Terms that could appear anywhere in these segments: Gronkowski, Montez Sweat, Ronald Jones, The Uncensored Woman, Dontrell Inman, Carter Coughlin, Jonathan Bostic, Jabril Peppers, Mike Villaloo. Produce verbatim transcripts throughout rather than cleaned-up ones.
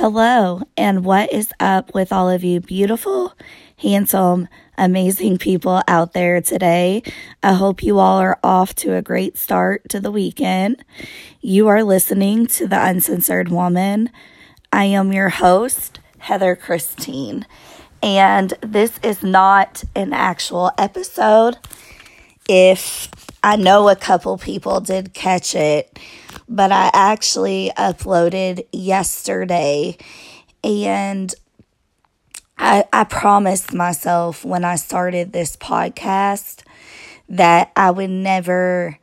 Hello, and what is up with all of you beautiful, handsome, amazing people out there today? I hope you all are off to a great start to the weekend. You are listening to The Uncensored Woman. I am your host, Heather Christine, and this is not an actual episode. If I know a couple people did catch it, but I actually uploaded yesterday, and I, I promised myself when I started this podcast that I would never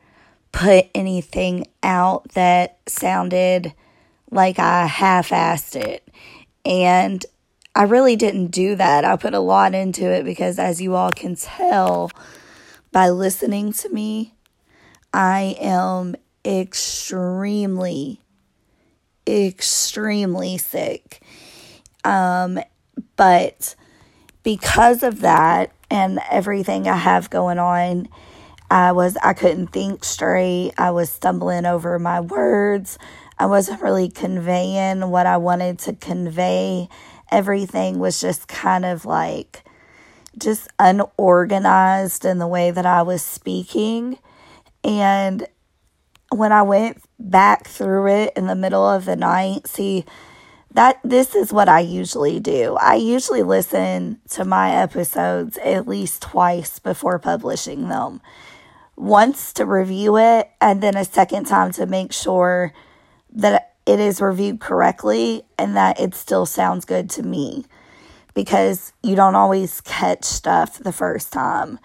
put anything out that sounded like I half-assed it, and I really didn't do that. I put a lot into it because, as you all can tell by listening to me, I am extremely, extremely sick. Um, but because of that and everything I have going on, I was, I couldn't think straight. I was stumbling over my words. I wasn't really conveying what I wanted to convey. Everything was just kind of like, just unorganized in the way that I was speaking. And when I went back through it in the middle of the night, see, that this is what I usually do. I usually listen to my episodes at least twice before publishing them. Once to review it, and then a second time to make sure that it is reviewed correctly and that it still sounds good to me, because you don't always catch stuff the first time.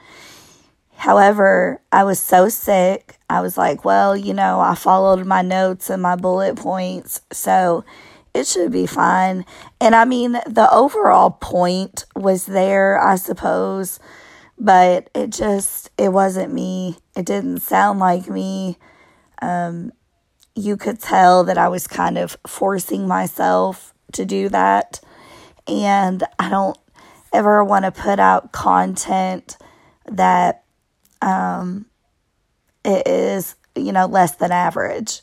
However, I was so sick, I was like, well, you know, I followed my notes and my bullet points, so it should be fine. And I mean, the overall point was there, I suppose, but it just, it wasn't me. It didn't sound like me. Um, you could tell that I was kind of forcing myself to do that. And I don't ever want to put out content that um, it is, you know, less than average.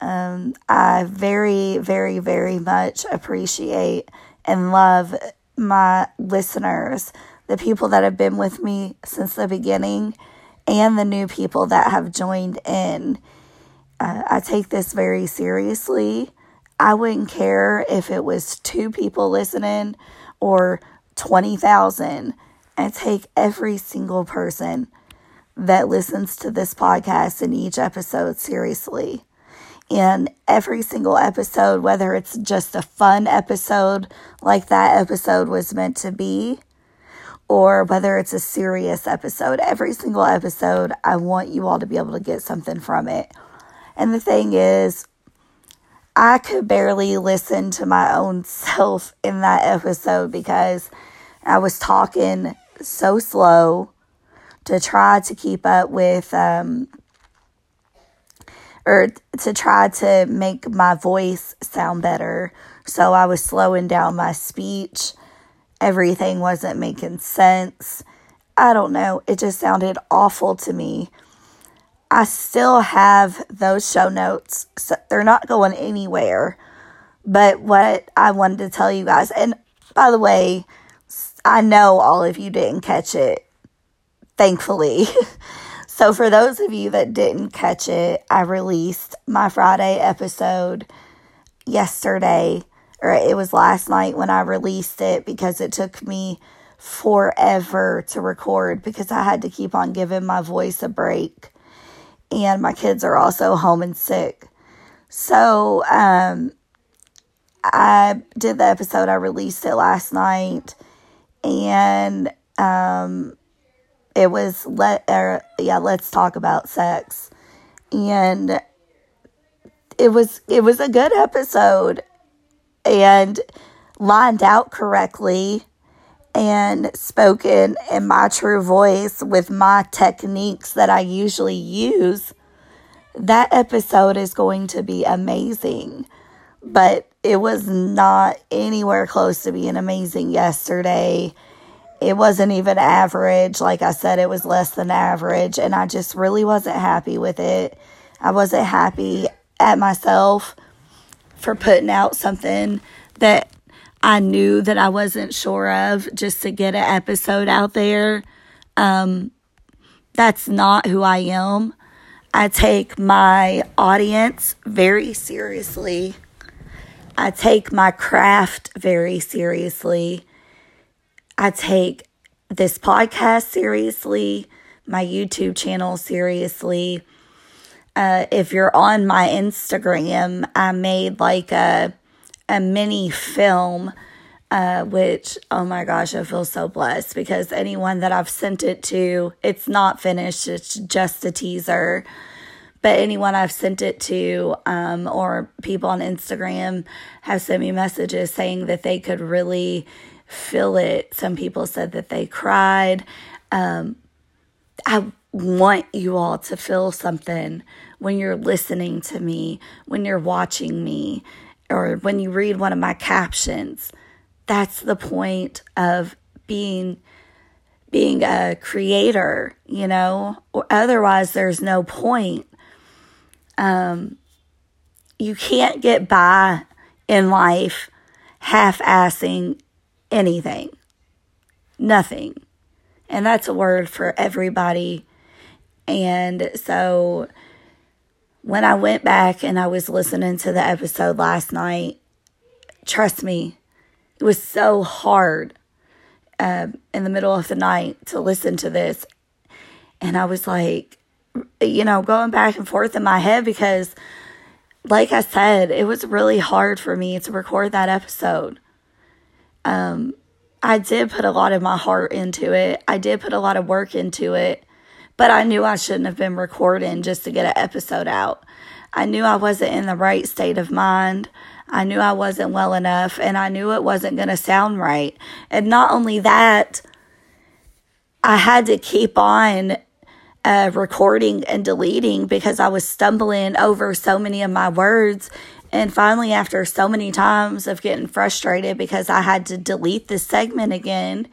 Um, I very, very, very much appreciate and love my listeners, the people that have been with me since the beginning and the new people that have joined in. Uh, I take this very seriously. I wouldn't care if it was two people listening or twenty thousand. I take every single person that listens to this podcast in each episode seriously. And every single episode, whether it's just a fun episode like that episode was meant to be, or whether it's a serious episode, every single episode, I want you all to be able to get something from it. And the thing is, I could barely listen to my own self in that episode because I was talking so slow to try to keep up with, um, or to try to make my voice sound better. So I was slowing down my speech. Everything wasn't making sense. I don't know. It just sounded awful to me. I still have those show notes, so they're not going anywhere. But what I wanted to tell you guys, and by the way, I know all of you didn't catch it, thankfully. So for those of you that didn't catch it, I released my Friday episode yesterday, or it was last night when I released it, because it took me forever to record because I had to keep on giving my voice a break. And my kids are also home and sick. So um, I did the episode. I released it last night. And um, it was, let er, yeah, let's talk about sex. And it was it was a good episode. And lined out correctly. And spoken in my true voice with my techniques that I usually use, that episode is going to be amazing. But it was not anywhere close to being amazing yesterday. It wasn't even average. Like I said, it was less than average. And I just really wasn't happy with it. I wasn't happy at myself for putting out something that I knew that I wasn't sure of just to get an episode out there. Um, that's not who I am. I take my audience very seriously. I take my craft very seriously. I take this podcast seriously, my YouTube channel seriously. Uh, if you're on my Instagram, I made like a a mini film, uh, which, oh my gosh, I feel so blessed because anyone that I've sent it to, it's not finished. It's just a teaser. But anyone I've sent it to, um, or people on Instagram have sent me messages saying that they could really feel it. Some people said that they cried. Um, I want you all to feel something when you're listening to me, when you're watching me, or when you read one of my captions. That's the point of being being a creator, you know? Or otherwise, there's no point. Um, you can't get by in life half-assing anything. Nothing. And that's a word for everybody. And so when I went back and I was listening to the episode last night, trust me, it was so hard uh, in the middle of the night to listen to this. And I was like, you know, going back and forth in my head because, like I said, it was really hard for me to record that episode. Um, I did put a lot of my heart into it. I did put a lot of work into it. But I knew I shouldn't have been recording just to get an episode out. I knew I wasn't in the right state of mind. I knew I wasn't well enough, and I knew it wasn't going to sound right. And not only that, I had to keep on uh, recording and deleting because I was stumbling over so many of my words. And finally, after so many times of getting frustrated because I had to delete this segment again,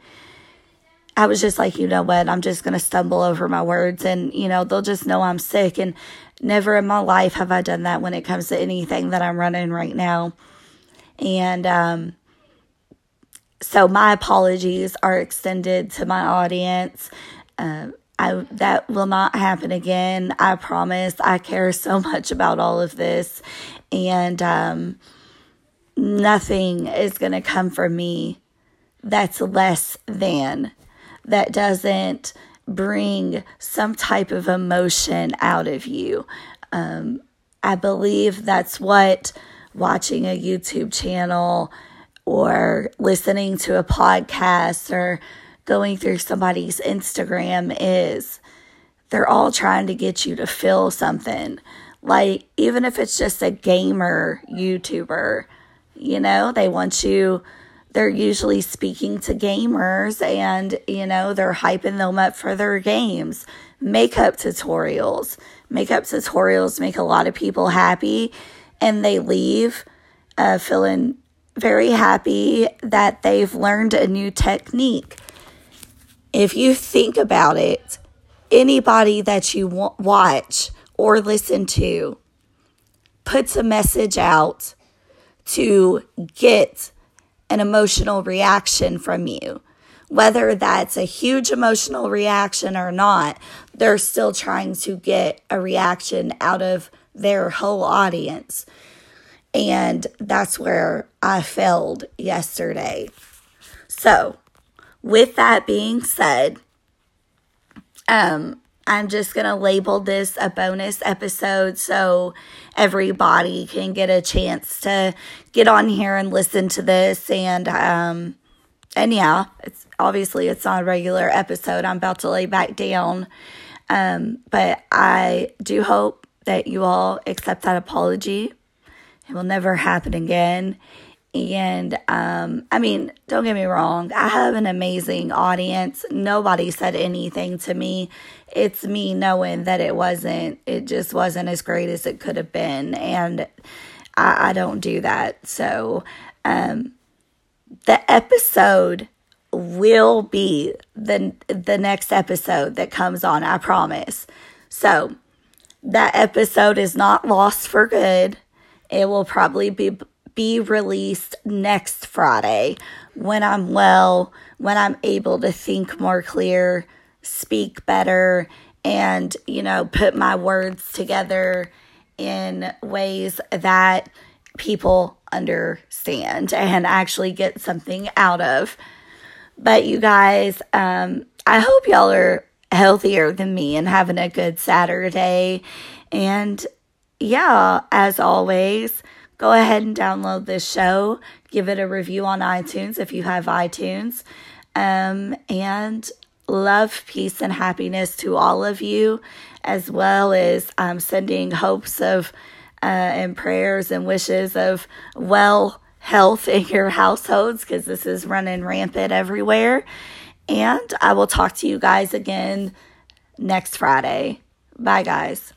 I was just like, you know what, I'm just going to stumble over my words and, you know, they'll just know I'm sick. And never in my life have I done that when it comes to anything that I'm running right now. And um, so my apologies are extended to my audience. Uh, I that will not happen again. I promise. I care so much about all of this. And um, nothing is going to come from me that's less than, that doesn't bring some type of emotion out of you. Um, I believe that's what watching a YouTube channel or listening to a podcast or going through somebody's Instagram is. They're all trying to get you to feel something. Like, even if it's just a gamer YouTuber, you know, they want you... They're usually speaking to gamers and, you know, they're hyping them up for their games. Makeup tutorials. Makeup tutorials make a lot of people happy and they leave uh, feeling very happy that they've learned a new technique. If you think about it, anybody that you watch or listen to puts a message out to get an emotional reaction from you. Whether that's a huge emotional reaction or not, they're still trying to get a reaction out of their whole audience. And that's where I failed yesterday. So, with that being said, um, I'm just going to label this a bonus episode so everybody can get a chance to get on here and listen to this. And, um, and yeah, it's obviously it's not a regular episode. I'm about to lay back down. Um, but I do hope that you all accept that apology. It will never happen again. And, um, I mean, don't get me wrong. I have an amazing audience. Nobody said anything to me. It's me knowing that it wasn't, it just wasn't as great as it could have been. And I, I don't do that. So, um, the episode will be the, the next episode that comes on. I promise. So that episode is not lost for good. It will probably be be released next Friday when I'm well, when I'm able to think more clear, speak better, and, you know, put my words together in ways that people understand and actually get something out of. But you guys, um, I hope y'all are healthier than me and having a good Saturday. And yeah, as always, go ahead and download this show. Give it a review on iTunes if you have iTunes. Um, and love, peace, and happiness to all of you, as well as um, sending hopes of uh, and prayers and wishes of well health in your households, because this is running rampant everywhere. And I will talk to you guys again next Friday. Bye, guys.